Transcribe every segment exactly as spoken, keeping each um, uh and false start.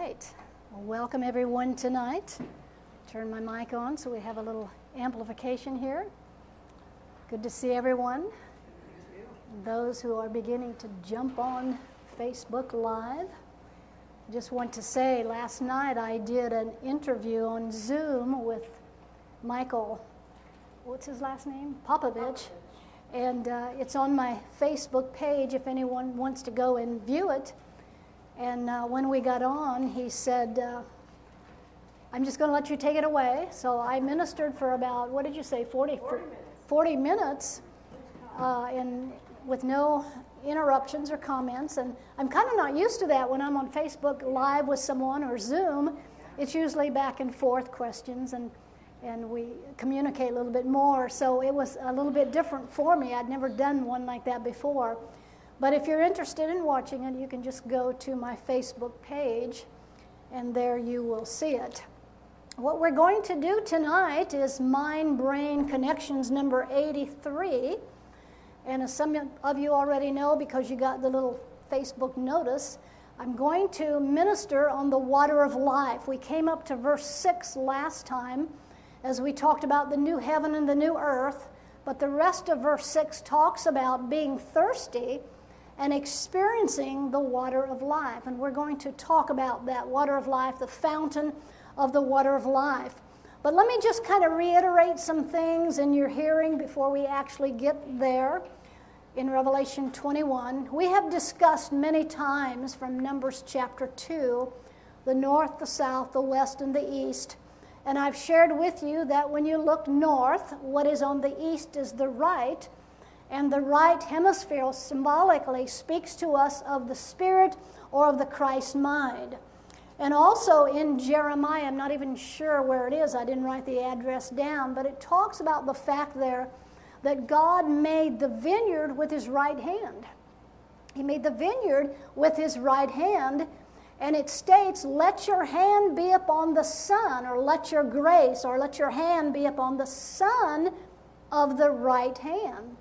right. Well, welcome everyone tonight. Turn my mic on so we have a little amplification here. Good to see everyone. Those who are beginning to jump on Facebook Live. Just want to say, last night I did an interview on Zoom with Michael, what's his last name? Popovich. And uh, it's on my Facebook page if anyone wants to go and view it. And uh, when we got on, he said, uh, I'm just going to let you take it away. So I ministered for about, what did you say, forty, forty minutes, forty minutes uh, in, with no interruptions or comments. And I'm kind of not used to that when I'm on Facebook Live with someone or Zoom. It's usually back and forth questions, and and we communicate a little bit more, so it was a little bit different for me. I'd never done one like that before. But if you're interested in watching it, you can just go to my Facebook page, and there you will see it. What we're going to do tonight is Mind-Brain Connections number eighty-three, and as some of you already know because you got the little Facebook notice, I'm going to minister on the water of life. We came up to verse six last time, as we talked about the new heaven and the new earth, but the rest of verse six talks about being thirsty and experiencing the water of life. And we're going to talk about that water of life, the fountain of the water of life. But let me just kind of reiterate some things in your hearing before we actually get there. In Revelation twenty-one, we have discussed many times from Numbers chapter two, the north, the south, the west, and the east. And I've shared with you that when you look north, what is on the east is the right, and the right hemisphere symbolically speaks to us of the Spirit or of the Christ mind. And also in Jeremiah, I'm not even sure where it is, I didn't write the address down, but it talks about the fact there that God made the vineyard with his right hand. He made the vineyard with his right hand. And it states, let your hand be upon the sun, or let your grace, or let your hand be upon the sun of the right hand.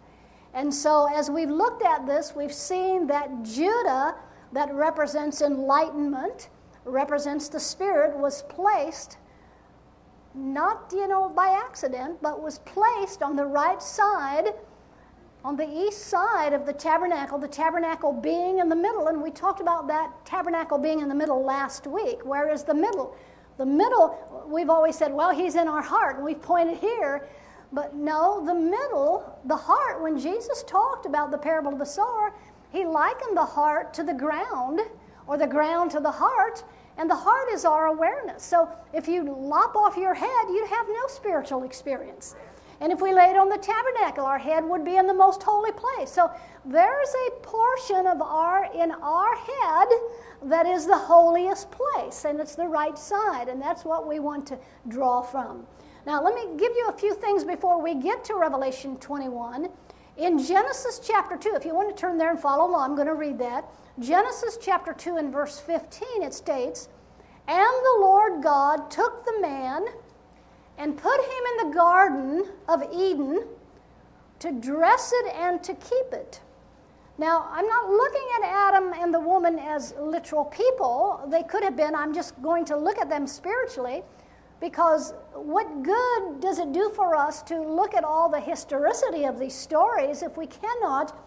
And so as we've looked at this, we've seen that Judah, that represents enlightenment, represents the Spirit, was placed, not, you know, by accident, but was placed on the right side, on the east side of the tabernacle, the tabernacle being in the middle, and we talked about that tabernacle being in the middle last week. Where is the middle? The middle, we've always said, well, he's in our heart, and we've pointed here, but no, the middle, the heart, when Jesus talked about the parable of the sower, he likened the heart to the ground, or the ground to the heart, and the heart is our awareness. So if you lop off your head, you have no spiritual experience. And if we laid on the tabernacle, our head would be in the most holy place. So there's a portion of our in our head that is the holiest place, and it's the right side, and that's what we want to draw from. Now, let me give you a few things before we get to Revelation twenty-one. In Genesis chapter two, if you want to turn there and follow along, I'm going to read that. Genesis chapter two and verse fifteen, it states, and the Lord God took the man and put him in the garden of Eden to dress it and to keep it. Now, I'm not looking at Adam and the woman as literal people. They could have been. I'm just going to look at them spiritually, because what good does it do for us to look at all the historicity of these stories if we cannot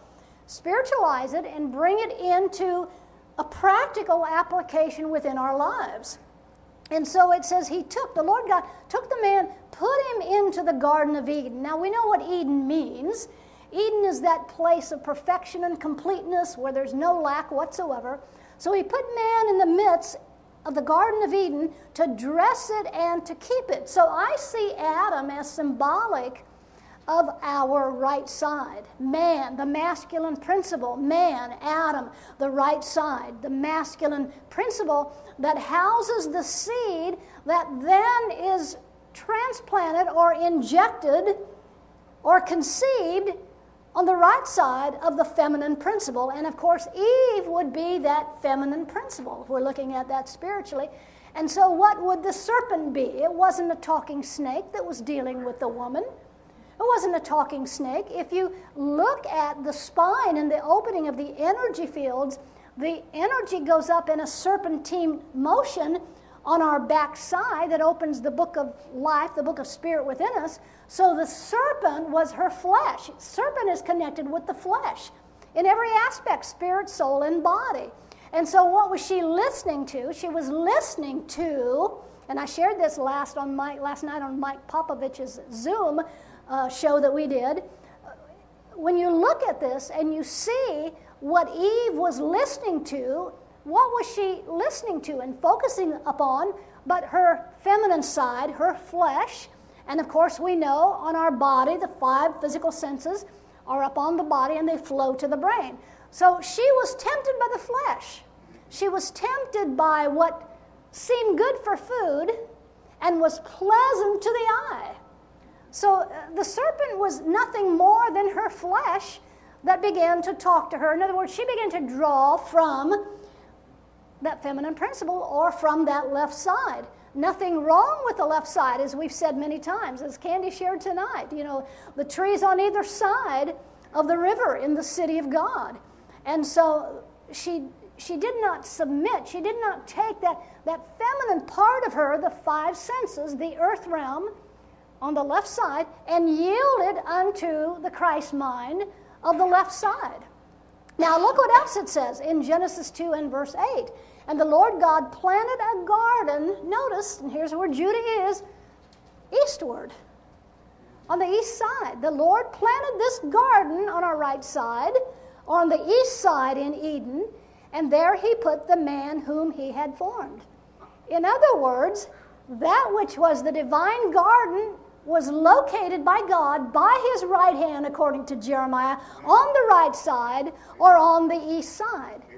spiritualize it and bring it into a practical application within our lives? And so it says he took, the Lord God took the man, put him into the Garden of Eden. Now, we know what Eden means. Eden is that place of perfection and completeness where there's no lack whatsoever. So he put man in the midst of the Garden of Eden to dress it and to keep it. So I see Adam as symbolic of our right side. Man, the masculine principle. Man, Adam, the right side, the masculine principle that houses the seed that then is transplanted or injected or conceived on the right side of the feminine principle. And of course, Eve would be that feminine principle, if we're looking at that spiritually. And so what would the serpent be? It wasn't a talking snake that was dealing with the woman. It wasn't a talking snake. If you look at the spine and the opening of the energy fields, the energy goes up in a serpentine motion on our backside that opens the book of life, the book of spirit within us. So the serpent was her flesh. Serpent is connected with the flesh in every aspect, spirit, soul, and body. And so what was she listening to? She was listening to, and I shared this last on Mike, last night on Mike Popovich's Zoom uh, show that we did. When you look at this and you see what Eve was listening to, what was she listening to and focusing upon but her feminine side, her flesh? And of course we know on our body, the five physical senses are up on the body and they flow to the brain. So she was tempted by the flesh. She was tempted by what seemed good for food and was pleasant to the eye. So the serpent was nothing more than her flesh that began to talk to her. In other words, she began to draw from that feminine principle or from that left side. Nothing wrong with the left side, as we've said many times, as Candy shared tonight. You know, the trees on either side of the river in the city of God. And so she she did not submit. She did not take that, that feminine part of her, the five senses, the earth realm, on the left side, and yielded unto the Christ mind of the left side. Now look what else it says in Genesis two and verse eight. And the Lord God planted a garden, notice, and here's where Judah is, eastward, on the east side. The Lord planted this garden on our right side, on the east side in Eden, and there he put the man whom he had formed. In other words, that which was the divine garden was located by God, by his right hand, according to Jeremiah, on the right side or on the east side. Amen.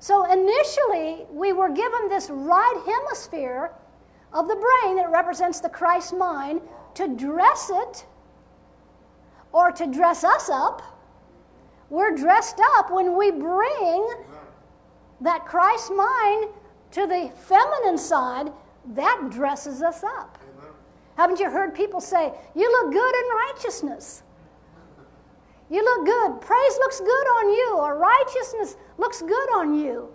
So initially, we were given this right hemisphere of the brain that represents the Christ mind to dress it or to dress us up. We're dressed up when we bring that Christ mind to the feminine side. That dresses us up. Haven't you heard people say, you look good in righteousness. You look good. Praise looks good on you, or righteousness looks good on you.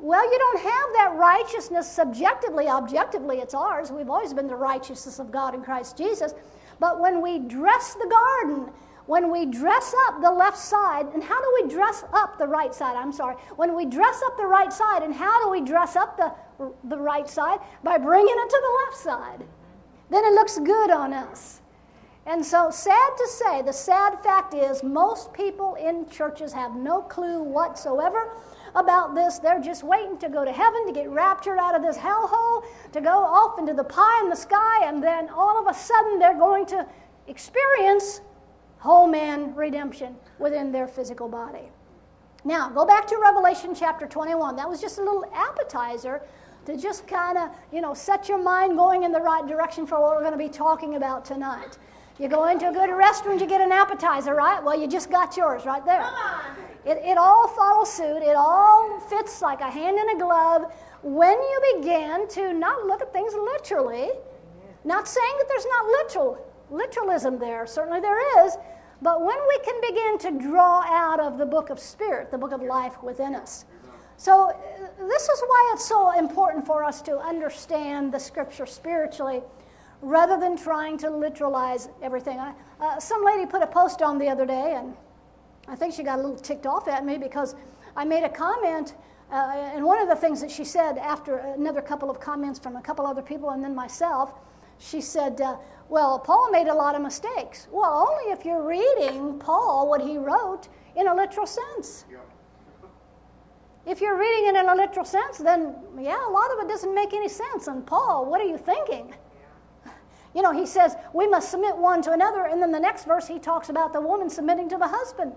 Well, you don't have that righteousness subjectively. Objectively, it's ours. We've always been the righteousness of God in Christ Jesus. But when we dress the garden, when we dress up the left side, and how do we dress up the right side? I'm sorry. When we dress up the right side, and how do we dress up the, the right side? By bringing it to the left side. Then it looks good on us. And so, sad to say, the sad fact is most people in churches have no clue whatsoever about this. They're just waiting to go to heaven, to get raptured out of this hellhole, to go off into the pie in the sky, and then all of a sudden they're going to experience whole man redemption within their physical body. Now, go back to Revelation chapter twenty-one. That was just a little appetizer to just kind of, you know, set your mind going in the right direction for what we're going to be talking about tonight. You go into a good restaurant, you get an appetizer, right? Well, you just got yours right there. Come on. It, it all follows suit. It all fits like a hand in a glove when you begin to not look at things literally. Not saying that there's not literal literalism there. Certainly there is. But when we can begin to draw out of the book of spirit, the book of life within us. So this is why it's so important for us to understand the Scripture spiritually rather than trying to literalize everything. I, uh, some lady put a post on the other day, and I think she got a little ticked off at me because I made a comment, uh, and one of the things that she said after another couple of comments from a couple other people and then myself, she said, uh, well, Paul made a lot of mistakes. Well, only if you're reading Paul, what he wrote, in a literal sense. Yeah. If you're reading it in a literal sense, then, yeah, a lot of it doesn't make any sense. And Paul, what are you thinking? You know, he says, we must submit one to another. And then the next verse, he talks about the woman submitting to the husband.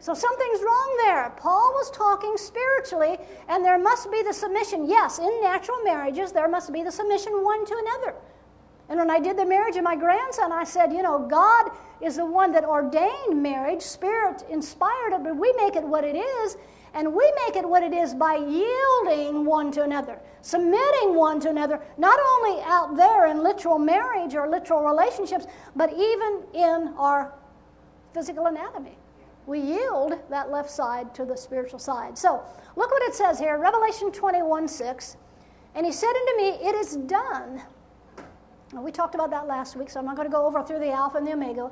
So something's wrong there. Paul was talking spiritually, and there must be the submission. Yes, in natural marriages, there must be the submission one to another. And when I did the marriage of my grandson, I said, you know, God is the one that ordained marriage, spirit inspired it, but we make it what it is. And we make it what it is by yielding one to another, submitting one to another, not only out there in literal marriage or literal relationships, but even in our physical anatomy. we yield that left side to the spiritual side. So look what it says here, Revelation twenty-one six. And he said unto me, it is done. Now, we talked about that last week, so I'm not going to go over through the Alpha and the Omega.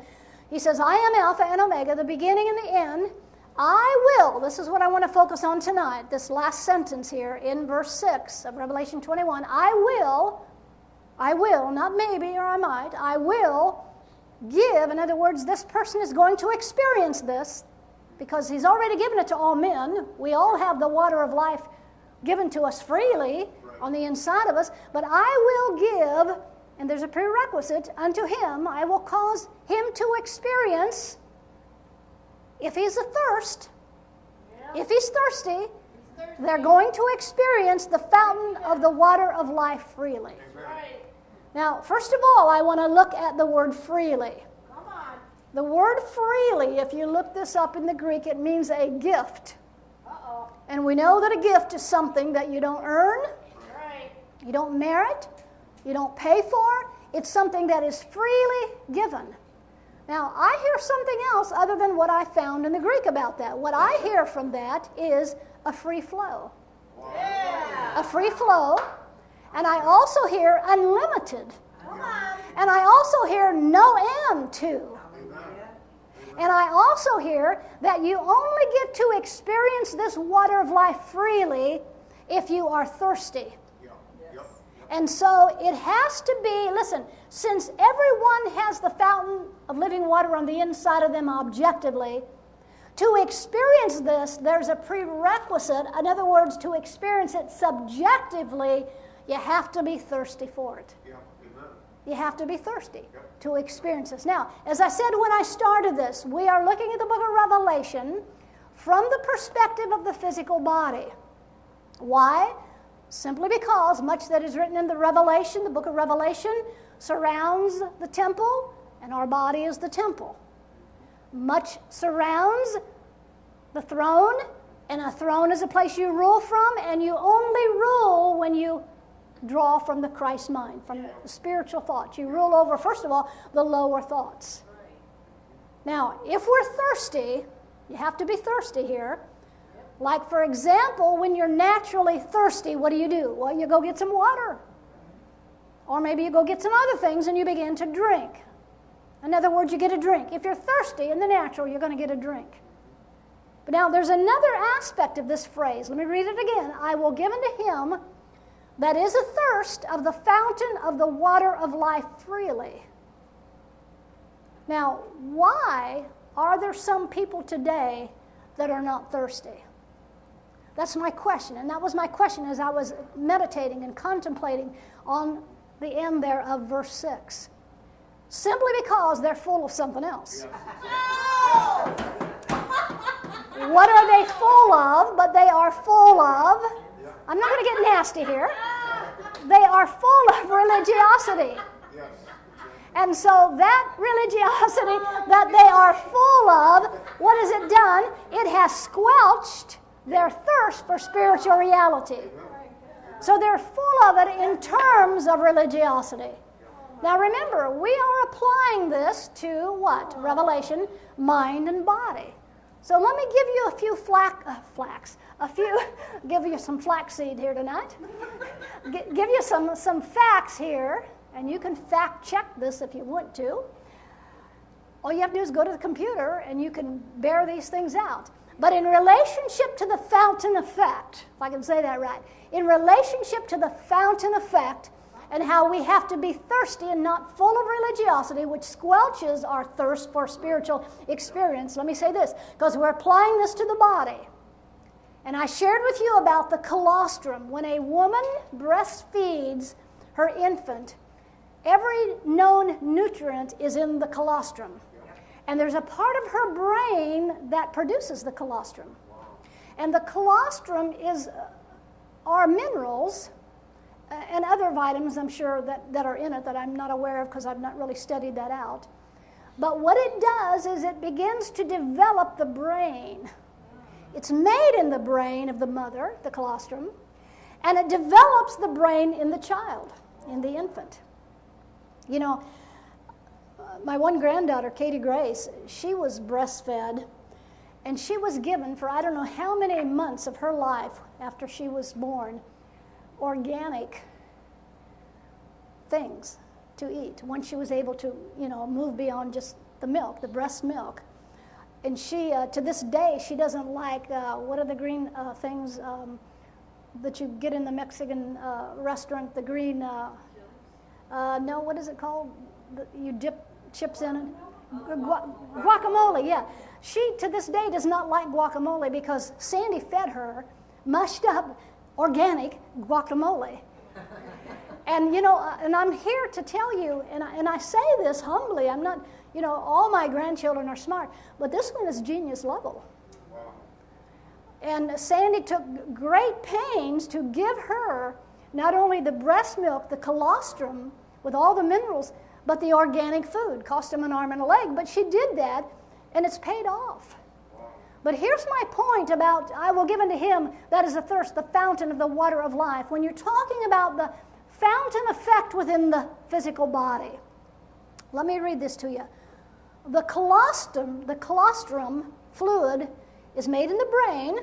He says, I am Alpha and Omega, the beginning and the end. I will, this is what I want to focus on tonight, this last sentence here in verse six of Revelation twenty-one. I will, I will, not maybe or I might, I will give. In other words, this person is going to experience this because he's already given it to all men. We all have the water of life given to us freely on the inside of us, but I will give, and there's a prerequisite, unto him. I will cause him to experience, if he's athirst, yeah. if he's thirsty, he's thirsty, they're going to experience the fountain of the water of life freely. Right. Now, first of all, I want to look at the word freely. Come on. The word freely, if you look this up in the Greek, it means a gift. Uh-oh. And we know that a gift is something that you don't earn, right. you don't merit, you don't pay for. It's something that is freely given. Now, I hear something else other than what I found in the Greek about that. What I hear from that is a free flow. Yeah. A free flow. And I also hear unlimited. Come on. And I also hear no end to. And I also hear that you only get to experience this water of life freely if you are thirsty. And so it has to be, listen, since everyone has the fountain of living water on the inside of them objectively, to experience this, there's a prerequisite. In other words, to experience it subjectively, you have to be thirsty for it. Yeah, amen. You have to be thirsty yeah. to experience this. Now, as I said when I started this, we are looking at the book of Revelation from the perspective of the physical body. Why? Simply because much that is written in the Revelation, the book of Revelation, surrounds the temple, and our body is the temple. Much surrounds the throne, and a throne is a place you rule from, and you only rule when you draw from the Christ mind, from the spiritual thoughts. You rule over, first of all, the lower thoughts. Now, if we're thirsty, you have to be thirsty here. Like, for example, when you're naturally thirsty, what do you do? Well, you go get some water. Or maybe you go get some other things and you begin to drink. In other words, you get a drink. If you're thirsty in the natural, you're going to get a drink. But now there's another aspect of this phrase. Let me read it again. I will give unto him that is athirst of the fountain of the water of life freely. Now, why are there some people today that are not thirsty? That's my question, and that was my question as I was meditating and contemplating on the end there of verse six. Simply because they're full of something else. No! What are they full of? But they are full of, I'm not going to get nasty here, they are full of religiosity. And so that religiosity that they are full of, what has it done? It has squelched their thirst for spiritual reality. So they're full of it in terms of religiosity. Now remember, we are applying this to what? Revelation, mind and body. So let me give you a few flax, uh, flax a few, give you some flaxseed here tonight. G- give you some, some facts here, and you can fact check this if you want to. All you have to do is go to the computer and you can bear these things out. But in relationship to the fountain effect, if I can say that right, in relationship to the fountain effect and how we have to be thirsty and not full of religiosity, which squelches our thirst for spiritual experience, let me say this, because we're applying this to the body. And I shared with you about the colostrum. When a woman breastfeeds her infant, every known nutrient is in the colostrum. And there's a part of her brain that produces the colostrum. And the colostrum is uh, our minerals uh, and other vitamins, I'm sure, that, that are in it that I'm not aware of because I've not really studied that out. But what it does is it begins to develop the brain. It's made in the brain of the mother, the colostrum, and it develops the brain in the child, in the infant. You know, my one granddaughter, Katie Grace, she was breastfed, And she was given, for I don't know how many months of her life after she was born, organic things to eat. Once she was able to, you know, move beyond just the milk, the breast milk. And she, uh, to this day, she doesn't like, uh, what are the green uh, things um, that you get in the Mexican uh, restaurant, the green, uh, uh, no, what is it called? The, you dip chips in it? Gu- guacamole, yeah. She, to this day, does not like guacamole because Sandy fed her mushed up organic guacamole. And, you know, uh, and I'm here to tell you, and I, and I say this humbly, I'm not, you know, all my grandchildren are smart, but this one is genius level. Wow. And Sandy took great pains to give her not only the breast milk, the colostrum with all the minerals, but the organic food. Cost him an arm and a leg, but she did that, and it's paid off. Wow. But here's my point about, I will give unto him that is a thirst, the fountain of the water of life. When you're talking about the fountain effect within the physical body. Let me read this to you. The colostrum, the colostrum fluid is made in the brain,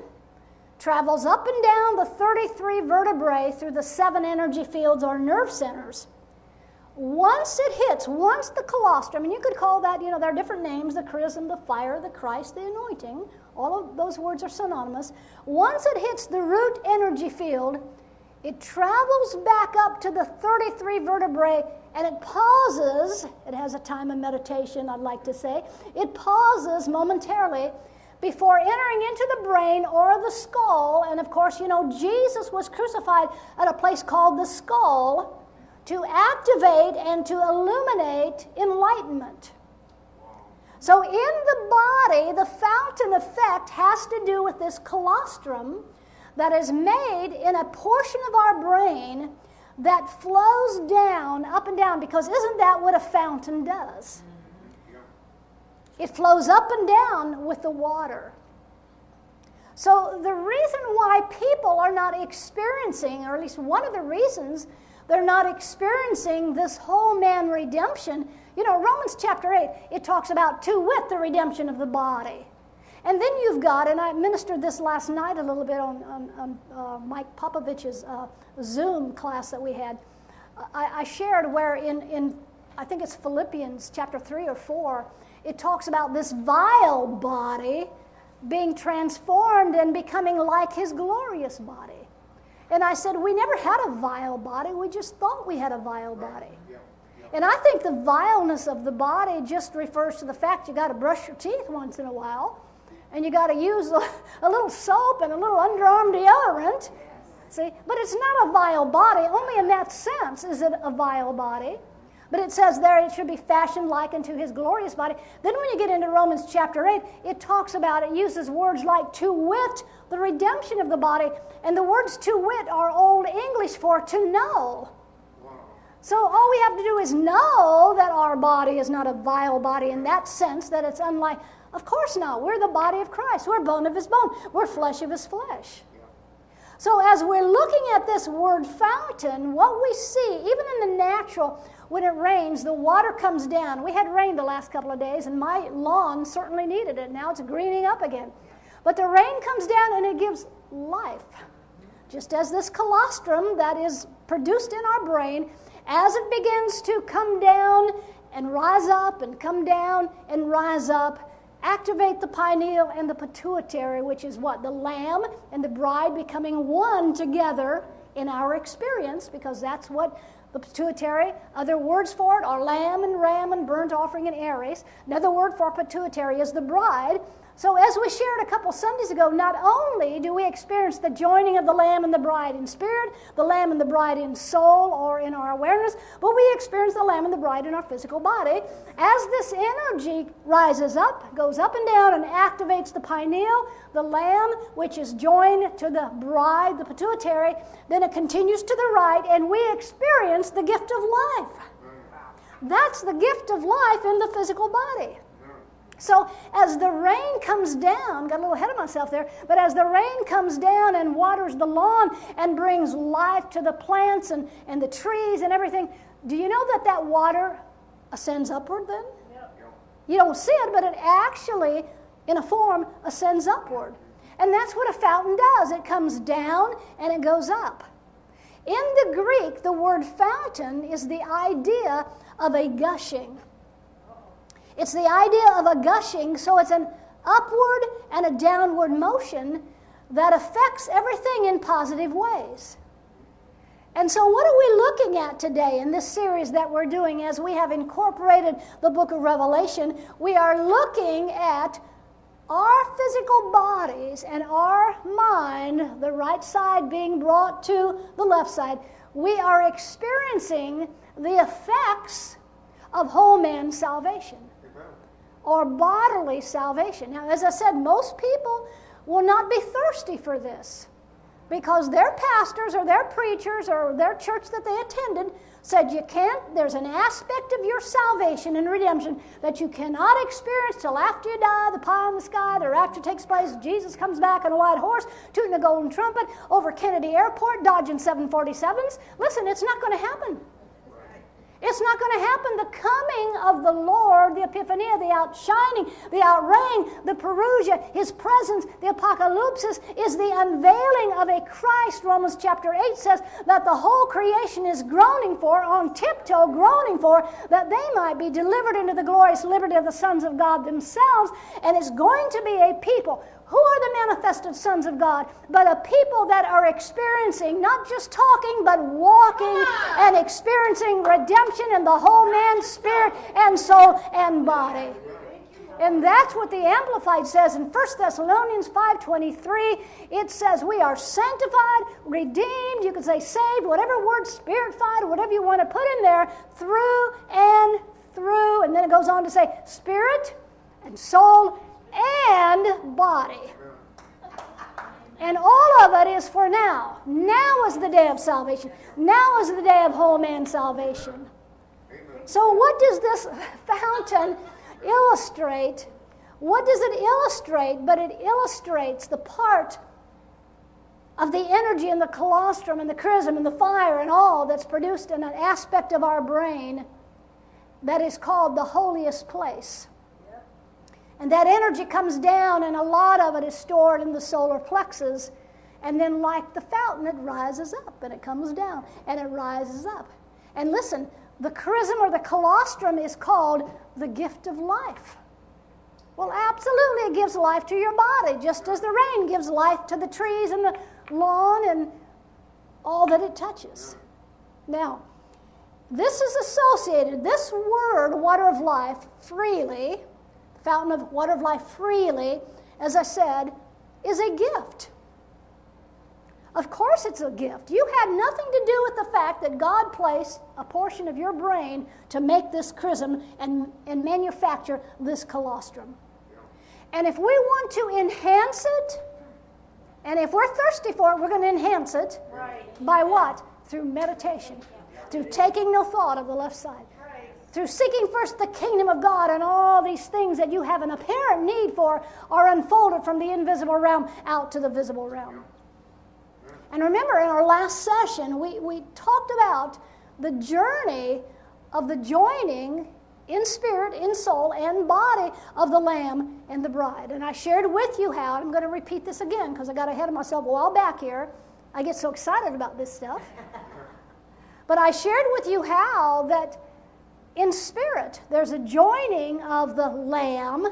travels up and down the thirty-three vertebrae through the seven energy fields or nerve centers. Once it hits, once the colostrum, and you could call that, you know, there are different names, the chrism, the fire, the Christ, the anointing, all of those words are synonymous. Once it hits the root energy field, it travels back up to the thirty-three vertebrae, and it pauses. It has a time of meditation, I'd like to say. It pauses momentarily before entering into the brain or the skull. And, of course, you know, Jesus was crucified at a place called the skull to activate and to illuminate enlightenment. So in the body, the fountain effect has to do with this colostrum that is made in a portion of our brain that flows down, up and down, because isn't that what a fountain does? It flows up and down with the water. So the reason why people are not experiencing, or at least one of the reasons they're not experiencing this whole man redemption, you know, Romans chapter eight, it talks about to wit the redemption of the body. And then you've got, and I ministered this last night a little bit on, on, on uh, Mike Popovich's uh, Zoom class that we had. I, I shared where in, in, I think it's Philippians chapter three or four, it talks about this vile body being transformed and becoming like his glorious body. And I said, we never had a vile body, we just thought we had a vile body. Yeah. Yeah. And I think the vileness of the body just refers to the fact you got to brush your teeth once in a while. And you got to use a, a little soap and a little underarm deodorant, see? But it's not a vile body. Only in that sense is it a vile body. But it says there it should be fashioned like unto his glorious body. Then when you get into Romans chapter eight, it talks about, it uses words like to wit, the redemption of the body. And the words to wit are Old English for to know. So all we have to do is know that our body is not a vile body in that sense, that it's unlike... Of course not. We're the body of Christ. We're bone of his bone. We're flesh of his flesh. So as we're looking at this word fountain, what we see, even in the natural, when it rains, the water comes down. We had rain the last couple of days, and my lawn certainly needed it. Now it's greening up again. But the rain comes down, and it gives life. Just as this colostrum that is produced in our brain, as it begins to come down and rise up and come down and rise up, activate the pineal and the pituitary, which is what? The lamb and the bride becoming one together in our experience, because that's what the pituitary, other words for it are lamb and ram and burnt offering and Aries. Another word for pituitary is the bride. So as we shared a couple Sundays ago, not only do we experience the joining of the lamb and the bride in spirit, the lamb and the bride in soul or in our awareness, but we experience the lamb and the bride in our physical body. As this energy rises up, goes up and down, and activates the pineal, the lamb, which is joined to the bride, the pituitary, then it continues to the right, and we experience the gift of life. That's the gift of life in the physical body. So as the rain comes down, got a little ahead of myself there, but as the rain comes down and waters the lawn and brings life to the plants and, and the trees and everything, do you know that that water ascends upward then? Yep. You don't see it, but it actually in a form ascends upward. And that's what a fountain does. It comes down and it goes up. In the Greek, the word fountain is the idea of a gushing. It's the idea of a gushing, so it's an upward and a downward motion that affects everything in positive ways. And so what are we looking at today in this series that we're doing as we have incorporated the book of Revelation? We are looking at our physical bodies and our mind, the right side being brought to the left side. We are experiencing the effects of whole man salvation or bodily salvation. Now, as I said, most people will not be thirsty for this because their pastors or their preachers or their church that they attended said you can't, there's an aspect of your salvation and redemption that you cannot experience till after you die, the pie in the sky, thereafter takes place, Jesus comes back on a white horse, tooting a golden trumpet over Kennedy Airport, dodging seven forty-sevens. Listen, it's not going to happen. It's not going to happen. The coming of the Lord, the epiphania, the outshining, the outraying, the parousia, His presence, the apocalypsis, is the unveiling of a Christ. Romans chapter eight says that the whole creation is groaning for, on tiptoe groaning for, that they might be delivered into the glorious liberty of the sons of God themselves. And it's going to be a people. Who are the manifested sons of God? But a people that are experiencing, not just talking, but walking and experiencing redemption in the whole man's spirit and soul and body. And that's what the Amplified says in First Thessalonians five twenty-three. It says we are sanctified, redeemed, you could say saved, whatever word, spirit-fied, whatever you want to put in there, through and through. And then it goes on to say spirit and soul and body. And all of it is for now. Now is the day of salvation. Now is the day of whole man salvation. So what does this fountain illustrate? What does it illustrate? But it illustrates the part of the energy and the colostrum and the chrism and the fire and all that's produced in an aspect of our brain that is called the holiest place. And that energy comes down, and a lot of it is stored in the solar plexus. And then like the fountain, it rises up, and it comes down, and it rises up. And listen, the chrism or the colostrum is called the gift of life. Well, absolutely, it gives life to your body, just as the rain gives life to the trees and the lawn and all that it touches. Now, this is associated, this word, water of life, freely, fountain of water of life freely, as I said, is a gift. Of course it's a gift. You had nothing to do with the fact that God placed a portion of your brain to make this chrism and, and manufacture this colostrum. And if we want to enhance it, and if we're thirsty for it, we're going to enhance it. Right. By what? Through meditation. Through taking no thought of the left side. Through seeking first the kingdom of God, and all these things that you have an apparent need for are unfolded from the invisible realm out to the visible realm. And remember, in our last session, we, we talked about the journey of the joining in spirit, in soul, and body of the Lamb and the bride. And I shared with you how, and I'm going to repeat this again because I got ahead of myself a while back here. I get so excited about this stuff. But I shared with you how that in spirit, there's a joining of the Lamb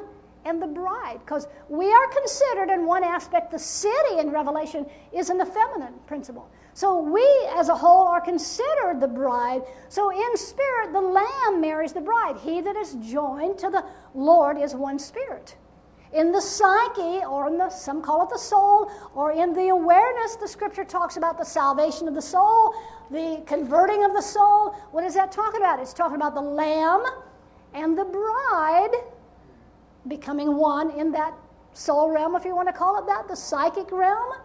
and the bride, because we are considered, in one aspect, the city in Revelation is an effeminate principle. So we, as a whole, are considered the bride. So in spirit, the Lamb marries the bride. He that is joined to the Lord is one spirit. In the psyche, or in the, some call it the soul, or in the awareness, the Scripture talks about the salvation of the soul, the converting of the soul. What is that talking about? It's talking about the Lamb and the bride becoming one in that soul realm, if you want to call it that, the psychic realm,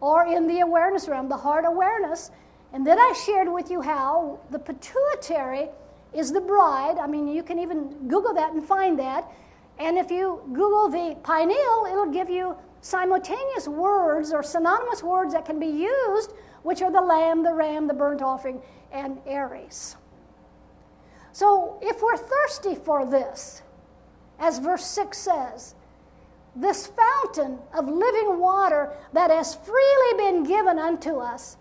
or in the awareness realm, the heart awareness. And then I shared with you how the pituitary is the bride. I mean, you can even Google that and find that. And if you Google the pineal, it'll give you simultaneous words or synonymous words that can be used, which are the lamb, the ram, the burnt offering, and Aries. So if we're thirsty for this, as verse six says, this fountain of living water that has freely been given unto us,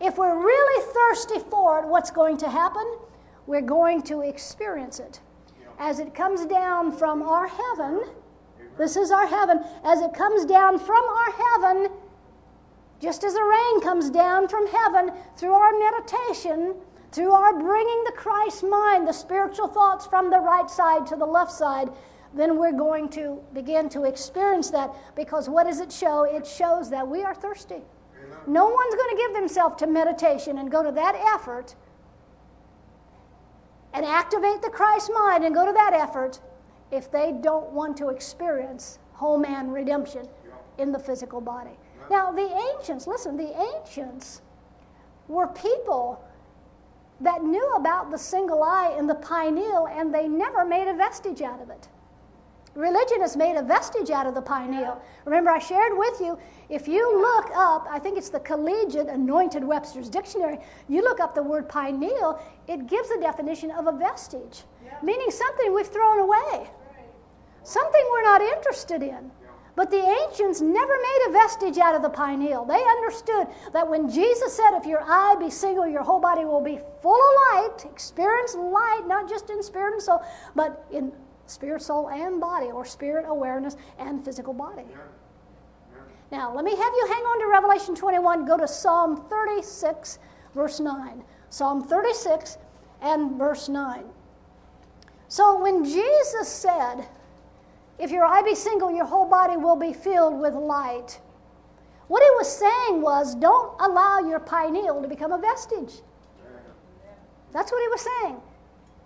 if we're really thirsty for it, what's going to happen? We're going to experience it. As it comes down from our heaven, this is our heaven, as it comes down from our heaven, just as the rain comes down from heaven, through our meditation, through our bringing the Christ mind, the spiritual thoughts from the right side to the left side, then we're going to begin to experience that, because what does it show? It shows that we are thirsty. No one's going to give themselves to meditation and go to that effort and activate the Christ mind and go to that effort if they don't want to experience whole man redemption in the physical body. Now, the ancients, listen, the ancients were people that knew about the single eye and the pineal, and they never made a vestige out of it. Religion has made a vestige out of the pineal. Remember, I shared with you, if you look up, I think it's the Collegiate Anointed Webster's Dictionary, you look up the word pineal, it gives a definition of a vestige, yeah. meaning something we've thrown away, something we're not interested in. But the ancients never made a vestige out of the pineal. They understood that when Jesus said, if your eye be single, your whole body will be full of light, experience light, not just in spirit and soul, but in spirit, soul, and body, or spirit, awareness, and physical body. Yeah. Yeah. Now, let me have you hang on to Revelation twenty-one. Go to Psalm thirty-six, verse nine. Psalm thirty-six and verse nine. So when Jesus said, if your eye be single, your whole body will be filled with light, what he was saying was, don't allow your pineal to become a vestige. Yeah. That's what he was saying.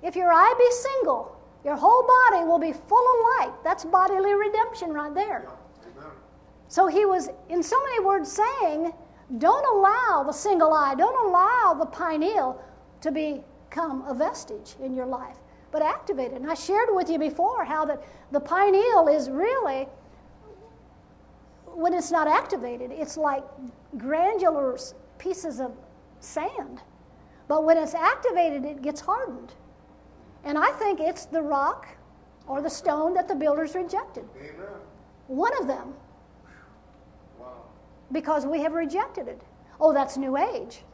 If your eye be single, your whole body will be full of light. That's bodily redemption right there. Amen. So he was, in so many words, saying, don't allow the single eye, don't allow the pineal to become a vestige in your life, but activate it. And I shared with you before how that the pineal is really, when it's not activated, it's like granular pieces of sand. But when it's activated, it gets hardened. And I think it's the rock or the stone that the builders rejected. Amen. One of them. Wow. Because we have rejected it. Oh, that's New Age.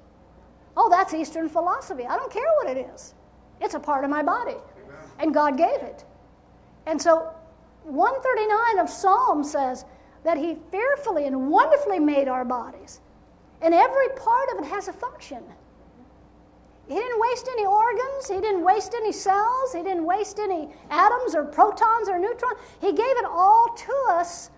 Oh, that's Eastern philosophy. I don't care what it is. It's a part of my body. Amen. And God gave it. And so one thirty-nine of Psalm says that he fearfully and wonderfully made our bodies. And every part of it has a function. He didn't waste any organs. He didn't waste any cells. He didn't waste any atoms or protons or neutrons. He gave it all to us,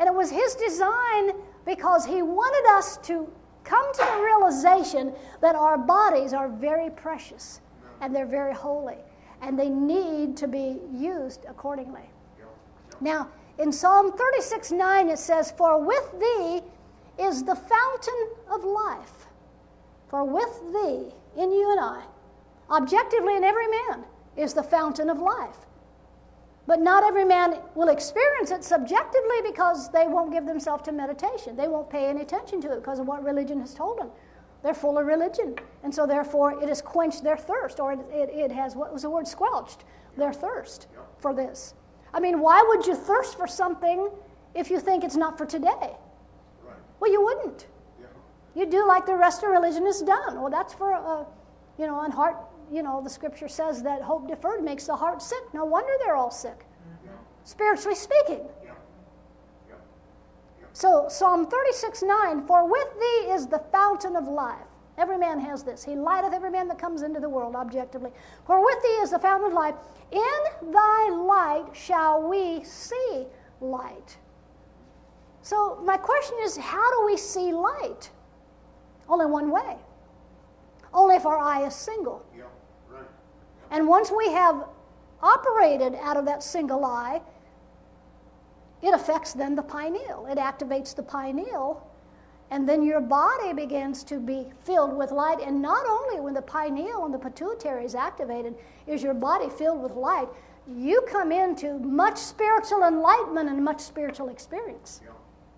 and it was his design, because he wanted us to come to the realization that our bodies are very precious, and they're very holy, and they need to be used accordingly. Now, in Psalm thirty-six nine, it says, for with thee is the fountain of life. For with thee, in you and I, objectively in every man, is the fountain of life. But not every man will experience it subjectively, because they won't give themselves to meditation. They won't pay any attention to it because of what religion has told them. They're full of religion. And so therefore, it has quenched their thirst, or it, it, it has, what was the word, squelched their thirst for this. I mean, why would you thirst for something if you think it's not for today? Right. Well, you wouldn't. You do like the rest of religion is done. Well, that's for, uh, you know, and heart, you know, the scripture says that hope deferred makes the heart sick. No wonder they're all sick, yeah. spiritually speaking. Yeah. Yeah. Yeah. So Psalm thirty-six nine, for with thee is the fountain of life. Every man has this. He lighteth every man that comes into the world, objectively. For with thee is the fountain of life. In thy light shall we see light. So my question is, how do we see light? Only one way. Only if our eye is single. Yeah, right. Yeah. And once we have operated out of that single eye, it affects then the pineal. It activates the pineal, and then your body begins to be filled with light. And not only when the pineal and the pituitary is activated is your body filled with light, you come into much spiritual enlightenment and much spiritual experience. Yeah,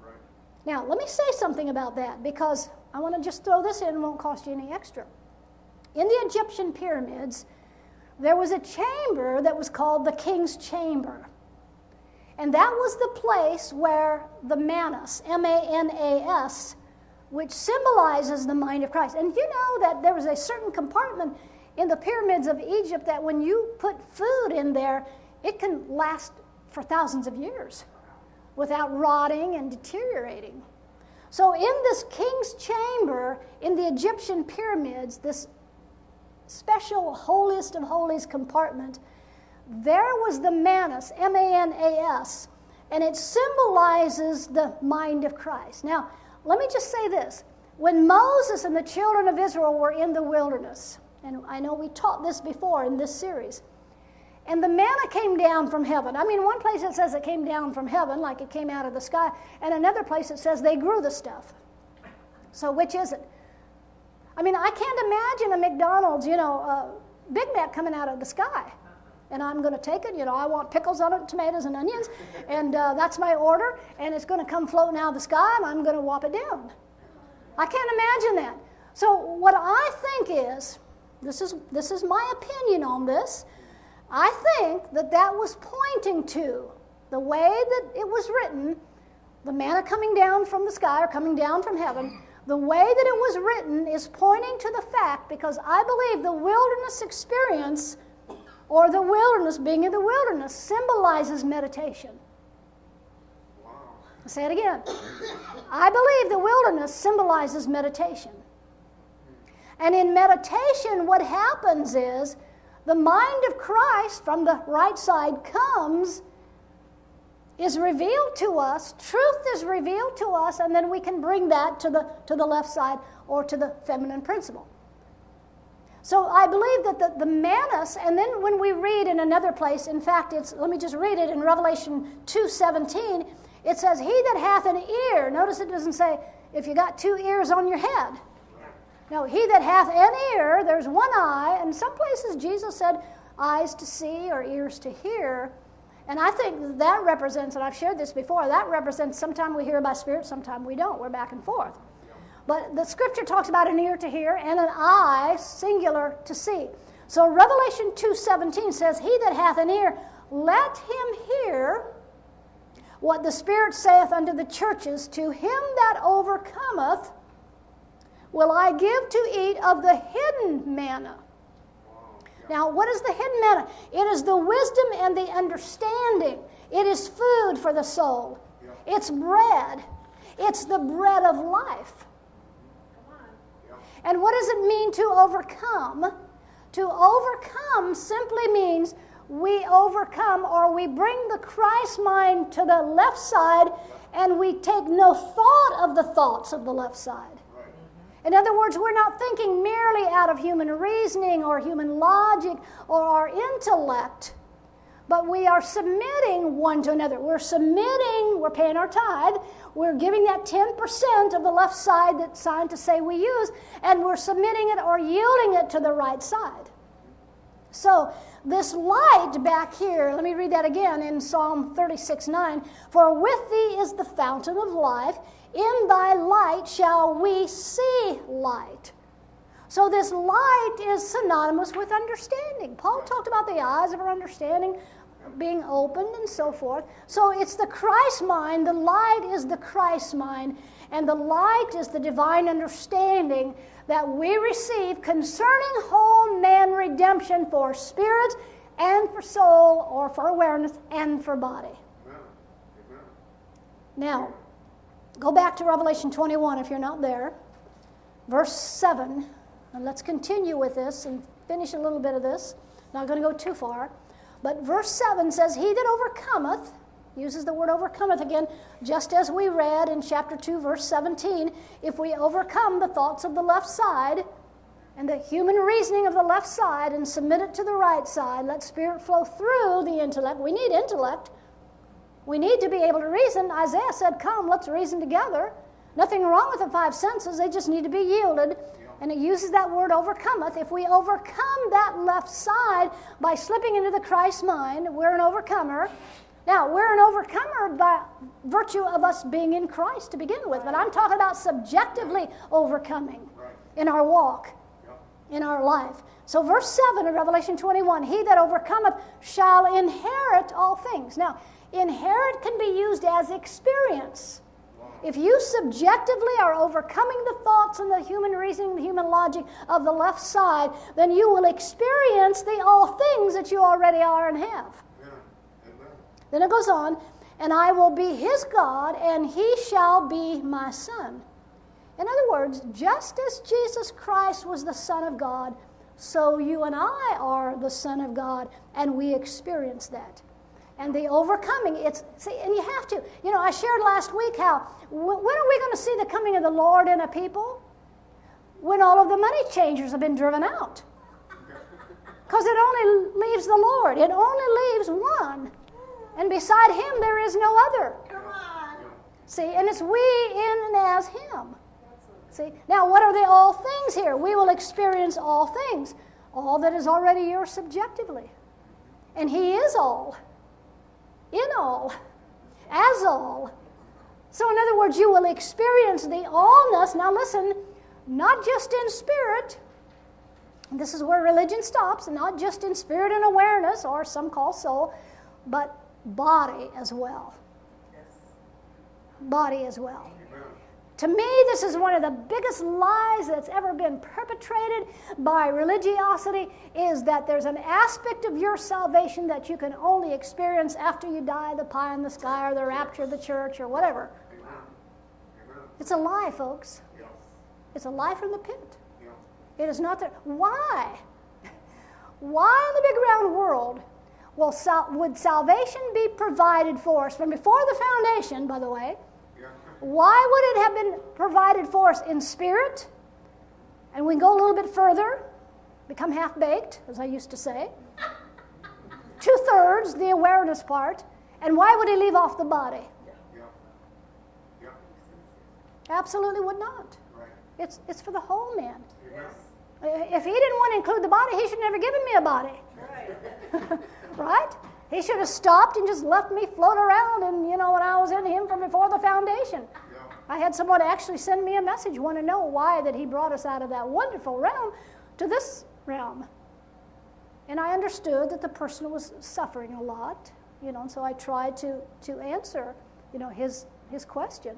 right. Now, let me say something about that, because I want to just throw this in, it won't cost you any extra. In the Egyptian pyramids, there was a chamber that was called the King's Chamber. And that was the place where the MANAS, M A N A S, which symbolizes the mind of Christ. And you know that there was a certain compartment in the pyramids of Egypt that when you put food in there, it can last for thousands of years without rotting and deteriorating. So in this King's Chamber, in the Egyptian pyramids, this special holiest of holies compartment, there was the MANAS, M A N A S, and it symbolizes the mind of Christ. Now, let me just say this. When Moses and the children of Israel were in the wilderness, and I know we taught this before in this series, and the manna came down from heaven. I mean, one place it says it came down from heaven, like it came out of the sky, and another place it says they grew the stuff. So which is it? I mean, I can't imagine a McDonald's, you know, a Big Mac coming out of the sky. And I'm going to take it, you know, I want pickles on it, tomatoes and onions, and uh, that's my order, and it's going to come floating out of the sky, and I'm going to whop it down. I can't imagine that. So what I think is, this is, this is my opinion on this, I think that that was pointing to the way that it was written, the manna coming down from the sky or coming down from heaven, the way that it was written is pointing to the fact, because I believe the wilderness experience, or the wilderness, being in the wilderness, symbolizes meditation. I'll say it again. I believe the wilderness symbolizes meditation. And in meditation, what happens is the mind of Christ from the right side comes, is revealed to us, truth is revealed to us, and then we can bring that to the, to the left side or to the feminine principle. So I believe that the, the MANAS, and then when we read in another place, in fact, it's, let me just read it in Revelation two seventeen, it says, he that hath an ear, notice it doesn't say, if you got two ears on your head. No, he that hath an ear, there's one eye, and some places Jesus said, eyes to see or ears to hear, and I think that represents, and I've shared this before, that represents sometimes we hear by spirit, sometimes we don't, we're back and forth. But the scripture talks about an ear to hear and an eye, singular, to see. So Revelation two seventeen says, he that hath an ear, let him hear what the Spirit saith unto the churches. To him that overcometh will I give to eat of the hidden manna. Now, what is the hidden manna? It is the wisdom and the understanding. It is food for the soul. It's bread. It's the bread of life. And what does it mean to overcome? To overcome simply means we overcome, or we bring the Christ mind to the left side and we take no thought of the thoughts of the left side. In other words, we're not thinking merely out of human reasoning or human logic or our intellect, but we are submitting one to another. We're submitting, we're paying our tithe, we're giving that ten percent of the left side that scientists say we use, and we're submitting it or yielding it to the right side. So this light back here, let me read that again in Psalm thirty-six nine, for with thee is the fountain of life, in thy light shall we see light. So this light is synonymous with understanding. Paul talked about the eyes of our understanding being opened and so forth. So it's the Christ mind. The light is the Christ mind. And the light is the divine understanding that we receive concerning whole man redemption for spirit and for soul, or for awareness and for body. Amen. Amen. Now, go back to Revelation twenty-one if you're not there. Verse seven. And let's continue with this and finish a little bit of this. Not going to go too far. But verse seven says, he that overcometh, uses the word overcometh again, just as we read in chapter two, verse seventeen, if we overcome the thoughts of the left side and the human reasoning of the left side and submit it to the right side, let spirit flow through the intellect. We need intellect. We need to be able to reason. Isaiah said, come, let's reason together. Nothing wrong with the five senses. They just need to be yielded. And it uses that word overcometh. If we overcome that left side by slipping into the Christ mind, we're an overcomer. Now, we're an overcomer by virtue of us being in Christ to begin with. But I'm talking about subjectively overcoming in our walk, in our life. So verse seven of Revelation twenty-one, he that overcometh shall inherit all things. Now, Inherit can be used as experience. If you subjectively are overcoming the thoughts and the human reasoning, the human logic of the left side, then you will experience the all things that you already are and have. Yeah. Amen. Then it goes on, and I will be his God, and he shall be my son. In other words, just as Jesus Christ was the Son of God, so you and I are the Son of God, and we experience that. And the overcoming, it's, see, and you have to. You know, I shared last week how, when are we going to see the coming of the Lord in a people? When all of the money changers have been driven out. Because it only leaves the Lord. It only leaves one. And beside him, there is no other. Come on. See, and it's we in and as him. See, now what are the all things here? We will experience all things. All that is already yours subjectively. And he is all. In all, as all. So in other words, you will experience the allness. Now listen, not just in spirit. This is where religion stops. Not just in spirit and awareness, or some call soul, but body as well. Body as well. To me, this is one of the biggest lies that's ever been perpetrated by religiosity, is that there's an aspect of your salvation that you can only experience after you die, the pie in the sky, or the rapture of the church, or whatever. Amen. Amen. It's a lie, folks. Yes. It's a lie from the pit. Yes. It is not there. Why? Why in the big round world will sal would salvation be provided for us from before the foundation, by the way? Why would it have been provided for us in spirit? And we go a little bit further, become half-baked, as I used to say. Two-thirds, the awareness part. And why would he leave off the body? Yeah. Yeah. Absolutely would not. Right. It's, it's for the whole man. Yes. If he didn't want to include the body, he should have never given me a body. Right? Right? He should have stopped and just left me float around, and you know, when I was in him from before the foundation. Yeah. I had someone actually send me a message, want to know why that he brought us out of that wonderful realm to this realm. And I understood that the person was suffering a lot, you know, and so I tried to, to answer, you know, his, his question.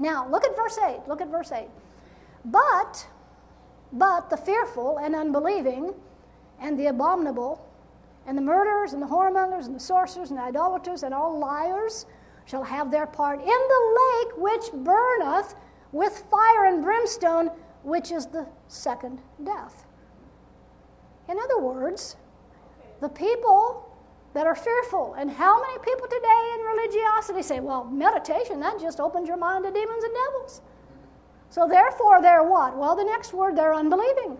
Now, look at verse eight, look at verse eight. But, but the fearful and unbelieving and the abominable and the murderers, and the whoremongers, and the sorcerers, and the idolaters, and all liars shall have their part in the lake which burneth with fire and brimstone, which is the second death. In other words, the people that are fearful, and how many people today in religiosity say, well, meditation, that just opens your mind to demons and devils. So therefore, they're what? Well, the next word, they're unbelieving.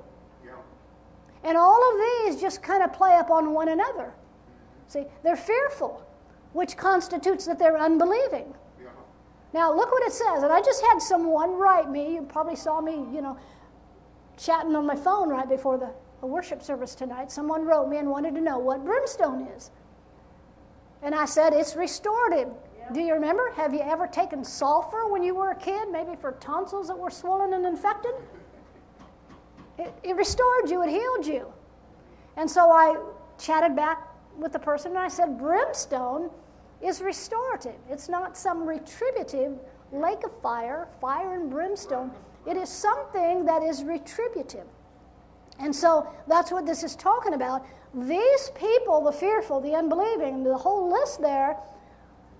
And all of these just kind of play up on one another. See, they're fearful, which constitutes that they're unbelieving. Yeah. Now, look what it says. And I just had someone write me. You probably saw me, you know, chatting on my phone right before the, the worship service tonight. Someone wrote me and wanted to know what brimstone is. And I said, it's restorative. Yeah. Do you remember? Have you ever taken sulfur when you were a kid, maybe for tonsils that were swollen and infected? It, it restored you, it healed you. And so I chatted back with the person and I said, brimstone is restorative. It's not some retributive lake of fire, fire and brimstone. It is something that is retributive. And so that's what this is talking about. These people, the fearful, the unbelieving, the whole list there,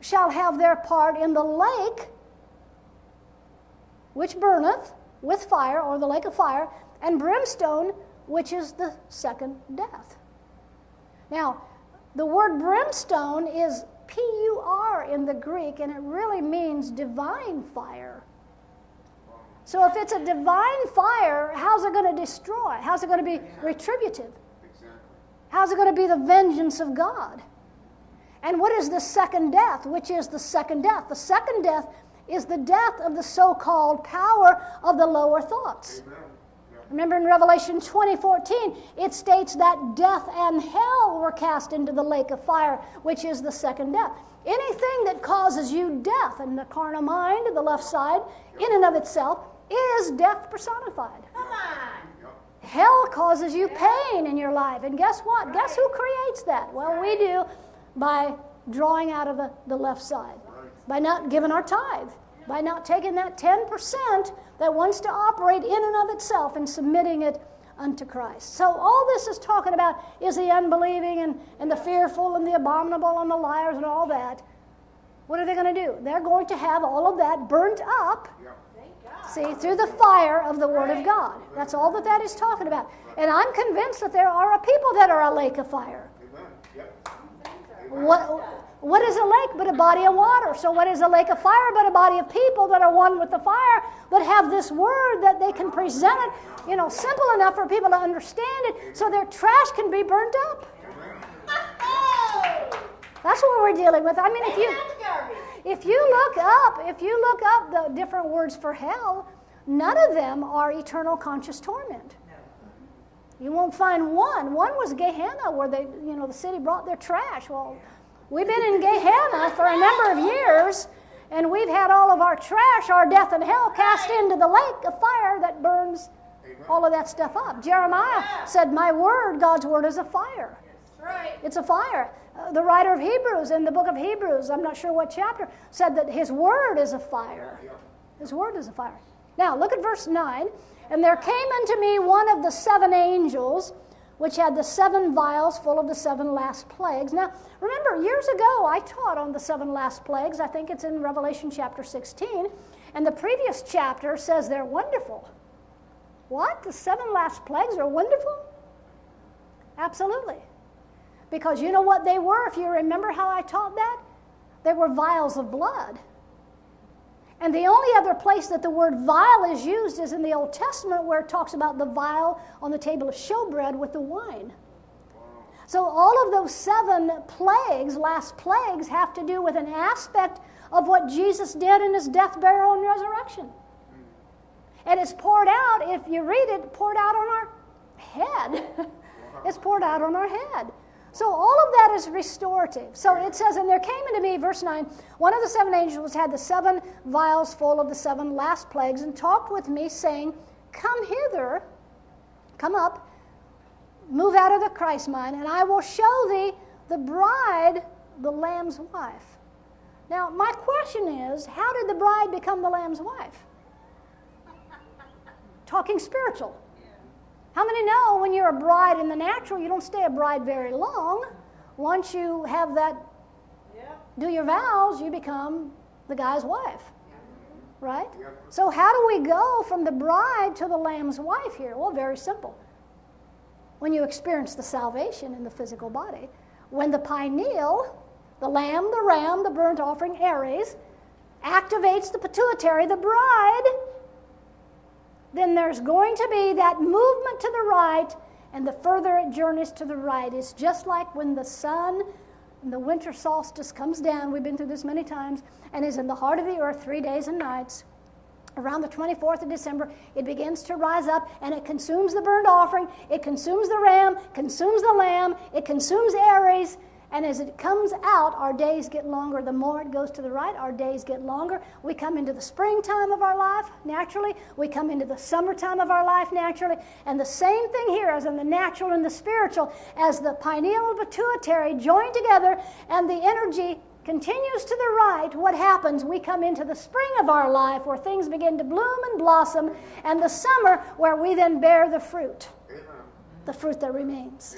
shall have their part in the lake which burneth with fire, or the lake of fire, and brimstone, which is the second death. Now, the word brimstone is P U R in the Greek, and it really means divine fire. So if it's a divine fire, how's it going to destroy? How's it going to be retributive? How's it going to be the vengeance of God? And what is the second death? Which is the second death? The second death is the death of the so-called power of the lower thoughts. Amen. Remember in Revelation twenty fourteen, it states that death and hell were cast into the lake of fire, which is the second death. Anything that causes you death in the carnal mind, the left side, in and of itself, is death personified. Come on. Hell causes you pain in your life, and guess what? Guess who creates that? Well, we do by drawing out of the, the left side, right, by not giving our tithe, by not taking that ten percent that wants to operate in and of itself and submitting it unto Christ. So all this is talking about is the unbelieving and, and the fearful and the abominable and the liars and all that. What are they going to do? They're going to have all of that burnt up, see, through the fire of the Word of God. That's all that that is talking about. And I'm convinced that there are a people that are a lake of fire. What, what is a lake but a body of water? So what is a lake of fire but a body of people that are one with the fire, but have this word that they can present it, you know, simple enough for people to understand it so their trash can be burnt up. That's what we're dealing with. I mean, if you, if you look up, if you look up the different words for hell, none of them are eternal conscious torment. You won't find one. One was Gehenna, where they, you know, the city brought their trash. Well, we've been in Gehenna for a number of years, and we've had all of our trash, our death and hell, cast into the lake of fire that burns all of that stuff up. Jeremiah said, my word, God's word, is a fire. It's a fire. Uh, the writer of Hebrews, in the book of Hebrews, I'm not sure what chapter, said that his word is a fire. His word is a fire. Now, look at verse nine. And there came unto me one of the seven angels, which had the seven vials full of the seven last plagues. Now, remember, years ago, I taught on the seven last plagues. I think it's in Revelation chapter sixteen. And the previous chapter says they're wonderful. What? The seven last plagues are wonderful? Absolutely. Because you know what they were, if you remember how I taught that? They were vials of blood. And the only other place that the word vial is used is in the Old Testament, where it talks about the vial on the table of showbread with the wine. So all of those seven plagues, last plagues, have to do with an aspect of what Jesus did in his death, burial, and resurrection. And it's poured out, if you read it, poured out on our head. It's poured out on our head. So all of that is restorative. So it says, and there came unto me, verse nine, one of the seven angels had the seven vials full of the seven last plagues, and talked with me, saying, come hither, come up, move out of the Christ mind, and I will show thee the bride, the Lamb's wife. Now, my question is, how did the bride become the Lamb's wife? Talking spiritual. How many know when you're a bride in the natural, you don't stay a bride very long? Once you have that, yeah, do your vows, you become the guy's wife, right? Yeah. So how do we go from the bride to the Lamb's wife here? Well, very simple. When you experience the salvation in the physical body, when the pineal, the lamb, the ram, the burnt offering, Aries, activates the pituitary, the bride, then there's going to be that movement to the right, and the further it journeys to the right. It's just like when the sun, and the winter solstice comes down, we've been through this many times, and is in the heart of the earth three days and nights. Around the twenty-fourth of December, it begins to rise up, and it consumes the burnt offering, it consumes the ram, consumes the lamb, it consumes Aries, and as it comes out, our days get longer. The more it goes to the right, our days get longer. We come into the springtime of our life, naturally. We come into the summertime of our life, naturally. And the same thing here as in the natural and the spiritual, as the pineal and pituitary join together and the energy continues to the right, what happens? We come into the spring of our life, where things begin to bloom and blossom, and the summer, where we then bear the fruit, the fruit that remains.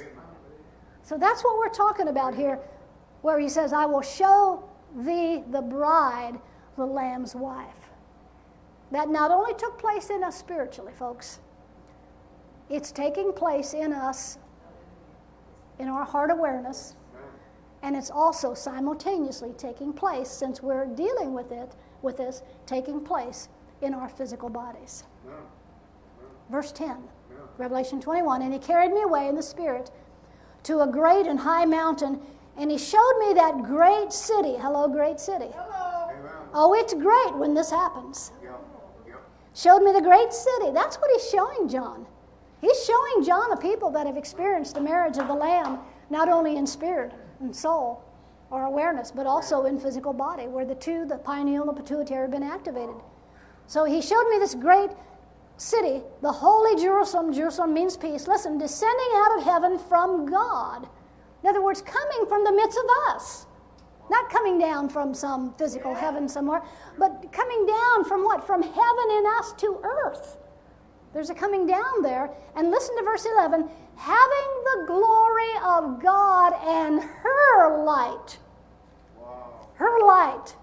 So that's what we're talking about here, where he says, I will show thee the bride, the Lamb's wife. That not only took place in us spiritually, folks, it's taking place in us, in our heart awareness, and it's also simultaneously taking place, since we're dealing with it, with this, taking place in our physical bodies. Verse ten, Revelation twenty-one, and he carried me away in the Spirit to a great and high mountain, and he showed me that great city. Hello, great city. Hello. Amen. Oh, it's great when this happens. Yeah. Yeah. Showed me the great city. That's what he's showing John. He's showing John the people that have experienced the marriage of the Lamb, not only in spirit and soul or awareness, but also in physical body, where the two, the pineal and the pituitary, have been activated. So he showed me this great city, the holy Jerusalem. Jerusalem means peace. Listen, descending out of heaven from God. In other words, coming from the midst of us. Wow. Not coming down from some physical heaven somewhere, but coming down from what? From heaven in us to earth. There's a coming down there. And listen to verse eleven. Having the glory of God and her light. Wow. Her light.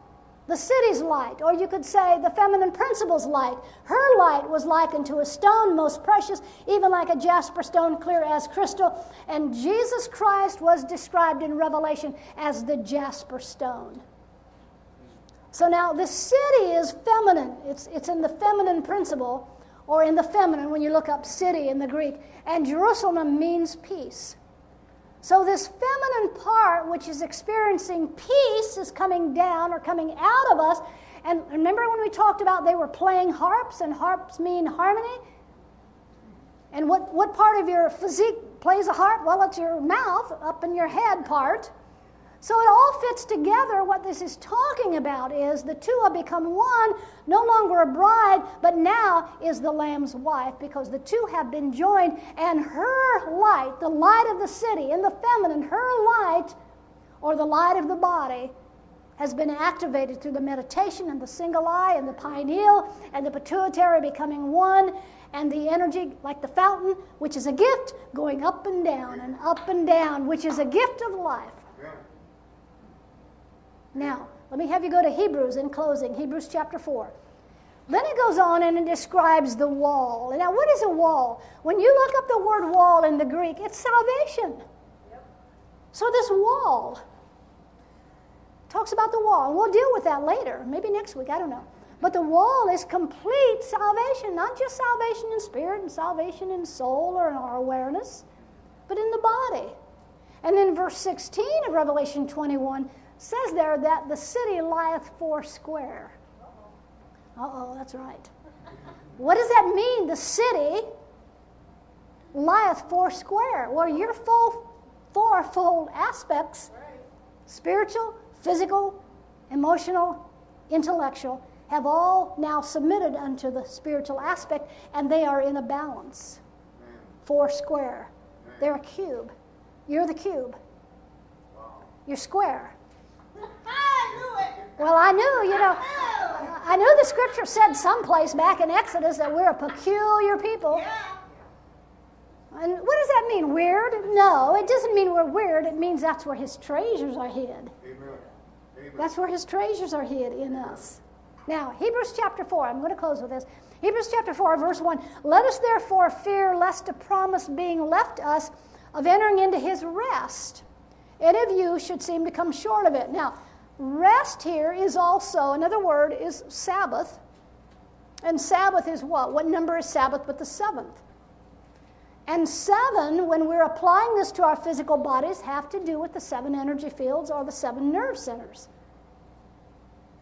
The city's light. Or you could say the feminine principle's light. Her light was likened to a stone most precious, even like a jasper stone, clear as crystal. And Jesus Christ was described in Revelation as the jasper stone. So now the city is feminine. It's, it's in the feminine principle. Or in the feminine, when you look up city in the Greek. And Jerusalem means peace. So this feminine part, which is experiencing peace, is coming down or coming out of us. And remember when we talked about they were playing harps, and harps mean harmony? And what, what part of your physique plays a harp? Well, it's your mouth, up in your head part. So it all fits together. What this is talking about is the two have become one, no longer a bride, but now is the Lamb's wife, because the two have been joined, and her light, the light of the city, in the feminine, her light, or the light of the body, has been activated through the meditation and the single eye and the pineal and the pituitary becoming one, and the energy, like the fountain, which is a gift, going up and down and up and down, which is a gift of life. Now, let me have you go to Hebrews in closing, Hebrews chapter four. Then it goes on and it describes the wall. Now, what is a wall? When you look up the word wall in the Greek, it's salvation. Yep. So this wall talks about the wall. And we'll deal with that later, maybe next week, I don't know. But the wall is complete salvation, not just salvation in spirit and salvation in soul or in our awareness, but in the body. And then verse sixteen of Revelation twenty-one says there that the city lieth four square. Uh-oh, that's right. What does that mean? The city lieth four square. Well, your full fourfold aspects, spiritual, physical, emotional, intellectual, have all now submitted unto the spiritual aspect, and they are in a balance. Four square. They're a cube. You're the cube. You're square. I knew it. Well, I knew, you know, I knew the scripture said someplace back in Exodus that we're a peculiar people. Yeah. And what does that mean, weird? No, it doesn't mean we're weird. It means that's where his treasures are hid. Amen. Amen. That's where his treasures are hid in us. Now, Hebrews chapter four, I'm going to close with this. Hebrews chapter four, verse one, let us therefore fear lest a promise being left us of entering into his rest, any of you should seem to come short of it. Now, rest here is also, another word is Sabbath. And Sabbath is what? What number is Sabbath but the seventh? And seven, when we're applying this to our physical bodies, have to do with the seven energy fields or the seven nerve centers.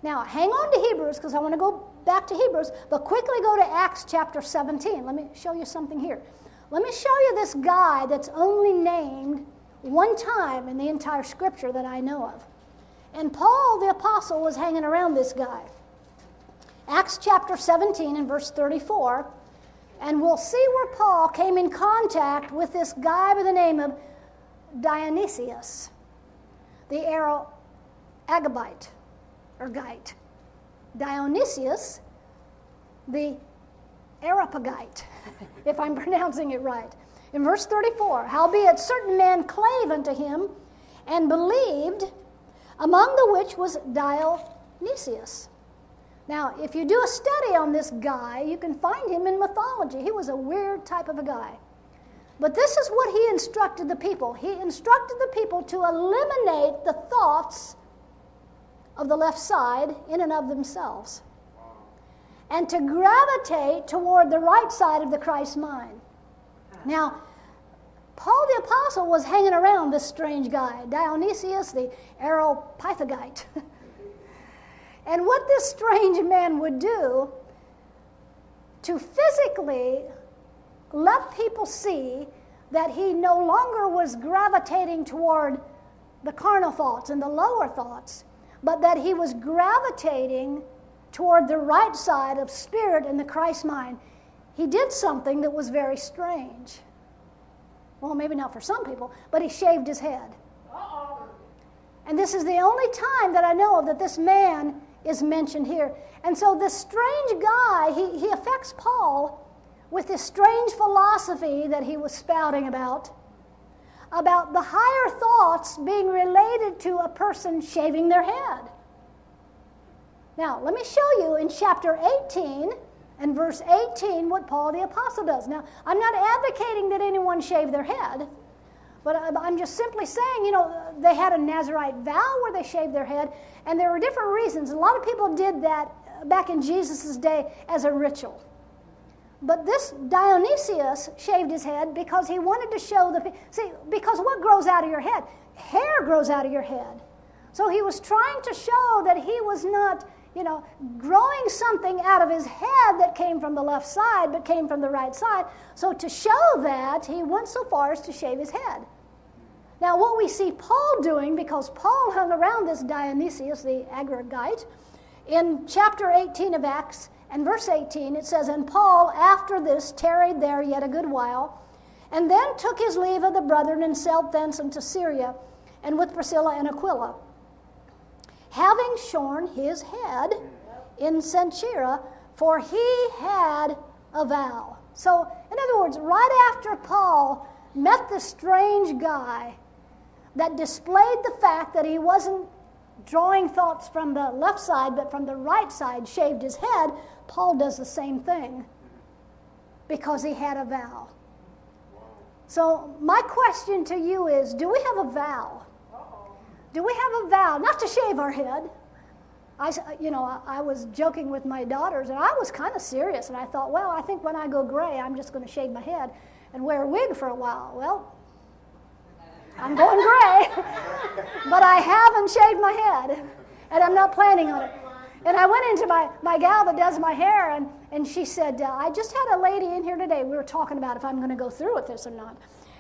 Now, hang on to Hebrews, because I want to go back to Hebrews, but quickly go to Acts chapter seventeen. Let me show you something here. Let me show you this guy that's only named one time in the entire scripture that I know of. And Paul the Apostle was hanging around this guy. Acts chapter seventeen and verse thirty-four. And we'll see where Paul came in contact with this guy by the name of Dionysius the Areopagite, or Gite. Dionysius the Areopagite, if I'm pronouncing it right. In verse thirty-four, howbeit certain men clave unto him, and believed, among the which was Dionysius. Now, if you do a study on this guy, you can find him in mythology. He was a weird type of a guy. But this is what he instructed the people. He instructed the people to eliminate the thoughts of the left side in and of themselves, and to gravitate toward the right side of the Christ mind. Now, Paul the Apostle was hanging around this strange guy, Dionysius the Areopagite. And what this strange man would do to physically let people see that he no longer was gravitating toward the carnal thoughts and the lower thoughts, but that he was gravitating toward the right side of spirit and the Christ mind. He did something that was very strange. Well, maybe not for some people, but he shaved his head. Uh-oh. And this is the only time that I know of that this man is mentioned here. And so this strange guy, he, he affects Paul with this strange philosophy that he was spouting about, about the higher thoughts being related to a person shaving their head. Now, let me show you in chapter eighteen and verse eighteen what Paul the Apostle does. Now, I'm not advocating that anyone shave their head, but I'm just simply saying, you know, they had a Nazarite vow where they shaved their head, and there were different reasons. A lot of people did that back in Jesus' day as a ritual. But this Dionysius shaved his head because he wanted to show the... See, because what grows out of your head? Hair grows out of your head. So he was trying to show that he was not, you know, growing something out of his head that came from the left side but came from the right side. So to show that, he went so far as to shave his head. Now, what we see Paul doing, because Paul hung around this Dionysius the Areopagite, in chapter eighteen of Acts, and verse eighteen, it says, "And Paul, after this, tarried there yet a good while, and then took his leave of the brethren, and sailed thence unto Syria, and with Priscilla and Aquila, having shorn his head in Cenchrea, for he had a vow." So, in other words, right after Paul met this strange guy that displayed the fact that he wasn't drawing thoughts from the left side, but from the right side, shaved his head, Paul does the same thing because he had a vow. So my question to you is, do we have a vow? Do we have a vow not to shave our head? I, you know, I, I was joking with my daughters, and I was kind of serious, and I thought, well, I think when I go gray, I'm just going to shave my head and wear a wig for a while. Well, I'm going gray, but I haven't shaved my head, and I'm not planning on it. And I went into my, my gal that does my hair, and, and she said, uh, I just had a lady in here today. We were talking about if I'm going to go through with this or not.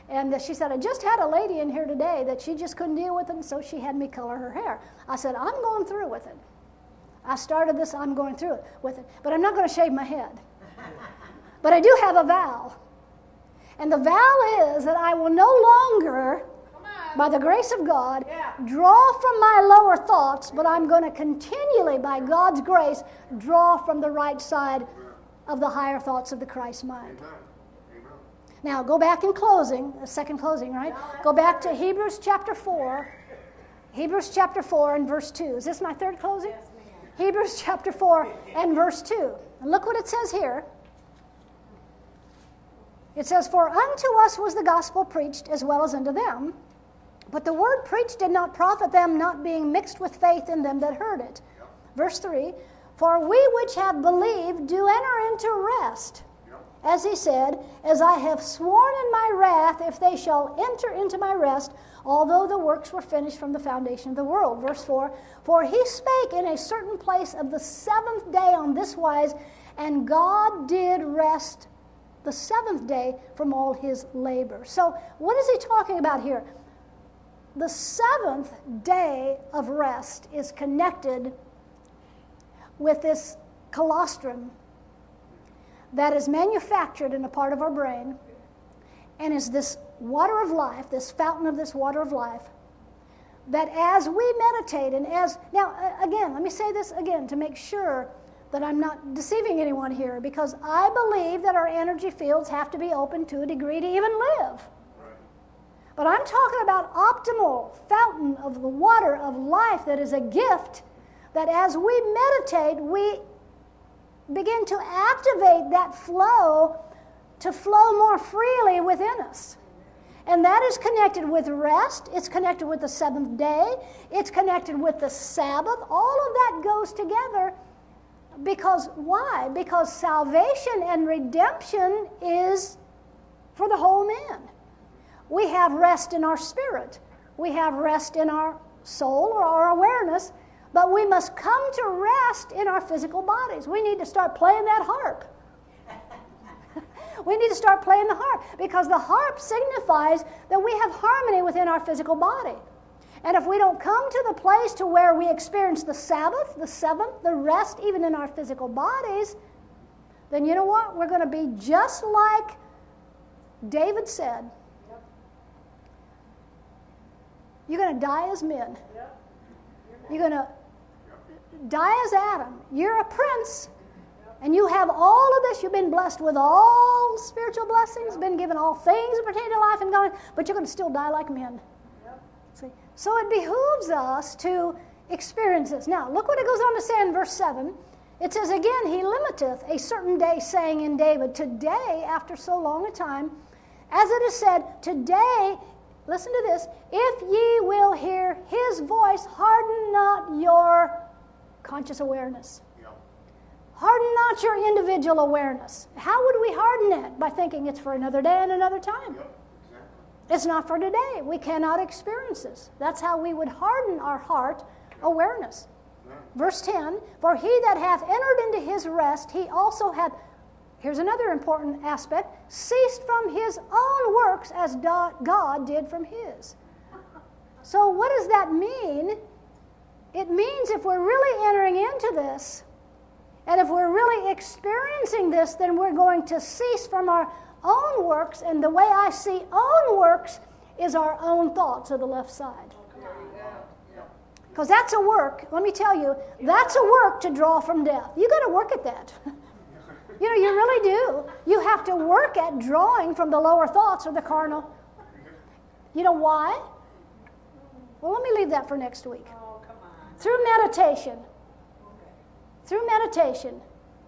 And uh, she said, I just had a lady in here today that she just couldn't deal with it, and so she had me color her hair. I said, I'm going through with it. I started this, I'm going through it with it. But I'm not going to shave my head. But I do have a vow. And the vow is that I will no longer, by the grace of God, yeah. draw from my lower thoughts, but I'm going to continually, by God's grace, draw from the right side of the higher thoughts of the Christ mind. Amen. Amen. Now, go back in closing, a second closing, right? No, go back to Hebrews chapter four, Hebrews chapter four and verse two. Is this my third closing? Yes, ma'am. Hebrews chapter four and verse two. And look what it says here. It says, "For unto us was the gospel preached as well as unto them, but the word preached did not profit them, not being mixed with faith in them that heard it." Yep. Verse three, "For we which have believed do enter into rest, yep. as he said, as I have sworn in my wrath, if they shall enter into my rest, although the works were finished from the foundation of the world." Verse four, "For he spake in a certain place of the seventh day on this wise, and God did rest the seventh day from all his labor." So what is he talking about here? The seventh day of rest is connected with this colostrum that is manufactured in a part of our brain and is this water of life, this fountain of this water of life, that as we meditate and as... Now, again, let me say this again to make sure that I'm not deceiving anyone here, because I believe that our energy fields have to be open to a degree to even live. But I'm talking about optimal fountain of the water of life that is a gift, that as we meditate, we begin to activate that flow to flow more freely within us. And that is connected with rest. It's connected with the seventh day. It's connected with the Sabbath. All of that goes together because why? Because salvation and redemption is for the whole man. We have rest in our spirit. We have rest in our soul or our awareness, but we must come to rest in our physical bodies. We need to start playing that harp. We need to start playing the harp, because the harp signifies that we have harmony within our physical body. And if we don't come to the place to where we experience the Sabbath, the seventh, the rest, even in our physical bodies, then you know what? We're going to be just like David said. You're going to die as men. You're going to die as Adam. You're a prince. And you have all of this. You've been blessed with all spiritual blessings, been given all things that pertain to life and God, but you're going to still die like men. See? So it behooves us to experience this. Now, look what it goes on to say in verse seven. It says, again, he limiteth a certain day, saying in David, today, after so long a time, as it is said, today, listen to this, if ye will hear his voice, harden not your conscious awareness. Yeah. Harden not your individual awareness. How would we harden it? By thinking it's for another day and another time. Yeah. It's not for today. We cannot experience this. That's how we would harden our heart awareness. Verse ten, for he that hath entered into his rest, he also hath, here's another important aspect, ceased from his own works as God did from his. So what does that mean? It means if we're really entering into this, and if we're really experiencing this, then we're going to cease from our own works, and the way I see own works is our own thoughts of the left side. Because that's a work, let me tell you, that's a work to draw from death. You got to work at that. You know, you really do. You have to work at drawing from the lower thoughts or the carnal. You know why? Well, let me leave that for next week. Oh, come on. Through meditation, through meditation,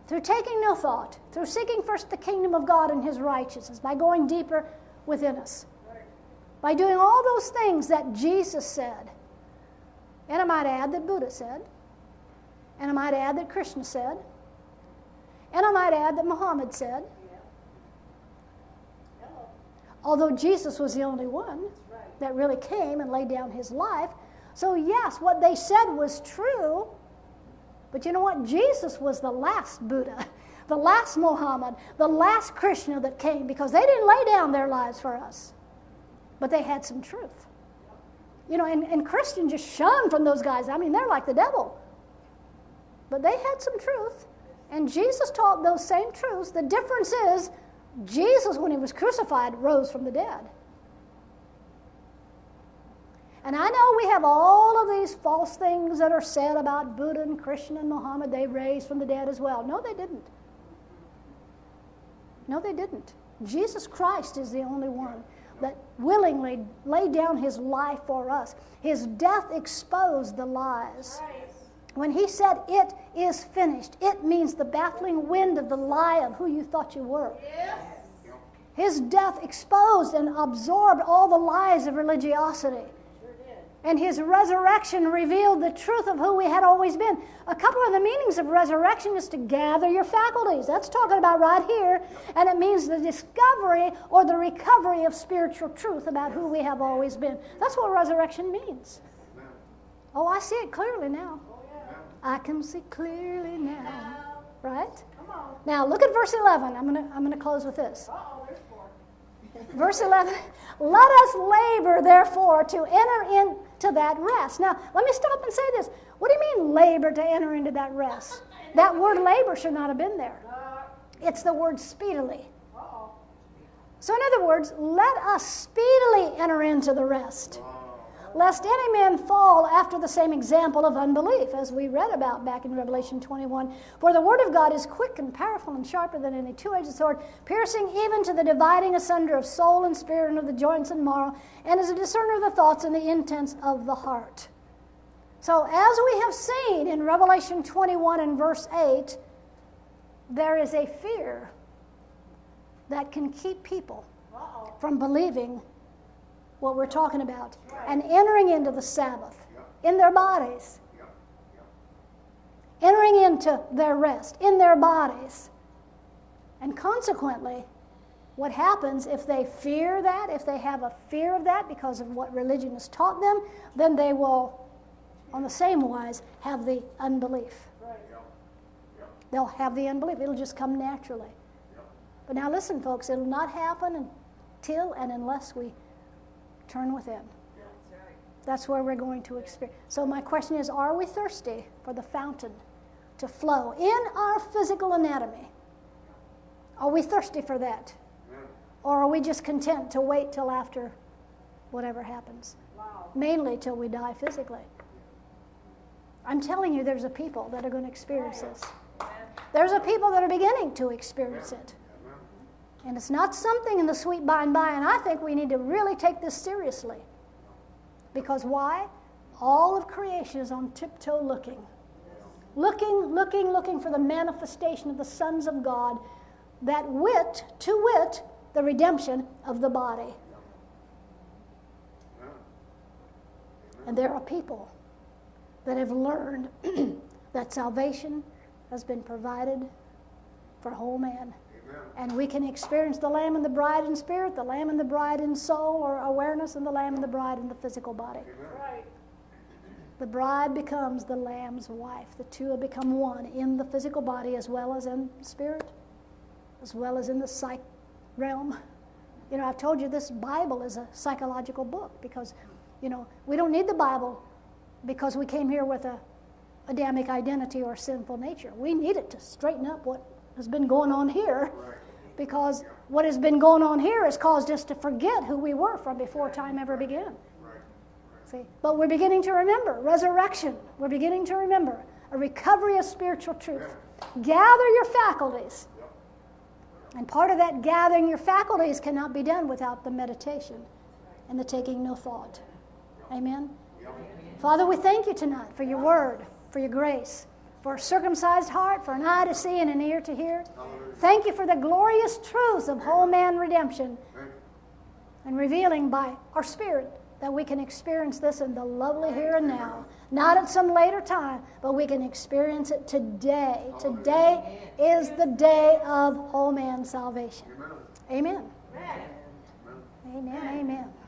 through taking no thought, through seeking first the kingdom of God and his righteousness, by going deeper within us, by doing all those things that Jesus said, and I might add that Buddha said, and I might add that Krishna said, and I might add that Muhammad said, although Jesus was the only one that really came and laid down his life. So yes, what they said was true, but you know what? Jesus was the last Buddha, the last Muhammad, the last Krishna that came, because they didn't lay down their lives for us, but they had some truth. You know, and, and Christians just shun from those guys. I mean, they're like the devil. But they had some truth, and Jesus taught those same truths. The difference is Jesus, when he was crucified, rose from the dead. And I know we have all of these false things that are said about Buddha and Krishna and Muhammad. They raised from the dead as well. No, they didn't. No, they didn't. Jesus Christ is the only one that willingly laid down his life for us. His death exposed the lies. When he said, it is finished, it means the baffling wind of the lie of who you thought you were. Yes. His death exposed and absorbed all the lies of religiosity. And his resurrection revealed the truth of who we had always been. A couple of the meanings of resurrection is to gather your faculties. That's talking about right here. And it means the discovery or the recovery of spiritual truth about who we have always been. That's what resurrection means. Oh, I see it clearly now. I can see clearly now. Right? Now, look at verse eleven. I'm going to I'm going to close with this. Verse eleven, let us labor, therefore, to enter into that rest. Now, let me stop and say this. What do you mean labor to enter into that rest? That word labor should not have been there. It's the word speedily. So in other words, let us speedily enter into the rest, lest any man fall after the same example of unbelief, as we read about back in Revelation twenty-one. For the word of God is quick and powerful and sharper than any two-edged sword, piercing even to the dividing asunder of soul and spirit and of the joints and marrow, and is a discerner of the thoughts and the intents of the heart. So as we have seen in Revelation twenty-one and verse eight, there is a fear that can keep people from believing what we're talking about, and entering into the Sabbath in their bodies, entering into their rest in their bodies. And consequently, what happens if they fear that, if they have a fear of that because of what religion has taught them, then they will, on the same wise, have the unbelief. They'll have the unbelief. It'll just come naturally. But now listen, folks, it'll not happen until and unless we turn within. That's where we're going to experience. So my question is, are we thirsty for the fountain to flow in our physical anatomy? Are we thirsty for that? Or are we just content to wait till after whatever happens? Wow. mainly till we die physically. I'm telling you, there's a people that are going to experience this. There's a people that are beginning to experience it. And it's not something in the sweet by and by, and I think we need to really take this seriously. Because why? All of creation is on tiptoe looking. Looking, looking, looking for the manifestation of the sons of God, that wit, to wit, the redemption of the body. And there are people that have learned that salvation has been provided for a whole man. Amen. And we can experience the Lamb and the Bride in spirit, the Lamb and the Bride in soul or awareness, and the Lamb and the Bride in the physical body. Right. The bride becomes the Lamb's wife. The two have become one in the physical body as well as in spirit, as well as in the psych realm. You know, I've told you this Bible is a psychological book because, you know, we don't need the Bible because we came here with a Adamic identity or sinful nature. We need it to straighten up what has been going on here, because what has been going on here has caused us to forget who we were from before time ever began. See, but we're beginning to remember resurrection. We're beginning to remember a recovery of spiritual truth. Gather your faculties. And part of that gathering your faculties cannot be done without the meditation and the taking no thought. Amen? Father, we thank you tonight for your word, for your grace, for a circumcised heart, for an eye to see and an ear to hear. Thank you for the glorious truths of whole man redemption and revealing by our spirit that we can experience this in the lovely here and now, not at some later time, but we can experience it today. Today is the day of whole man salvation. Amen. Amen. Amen. Amen.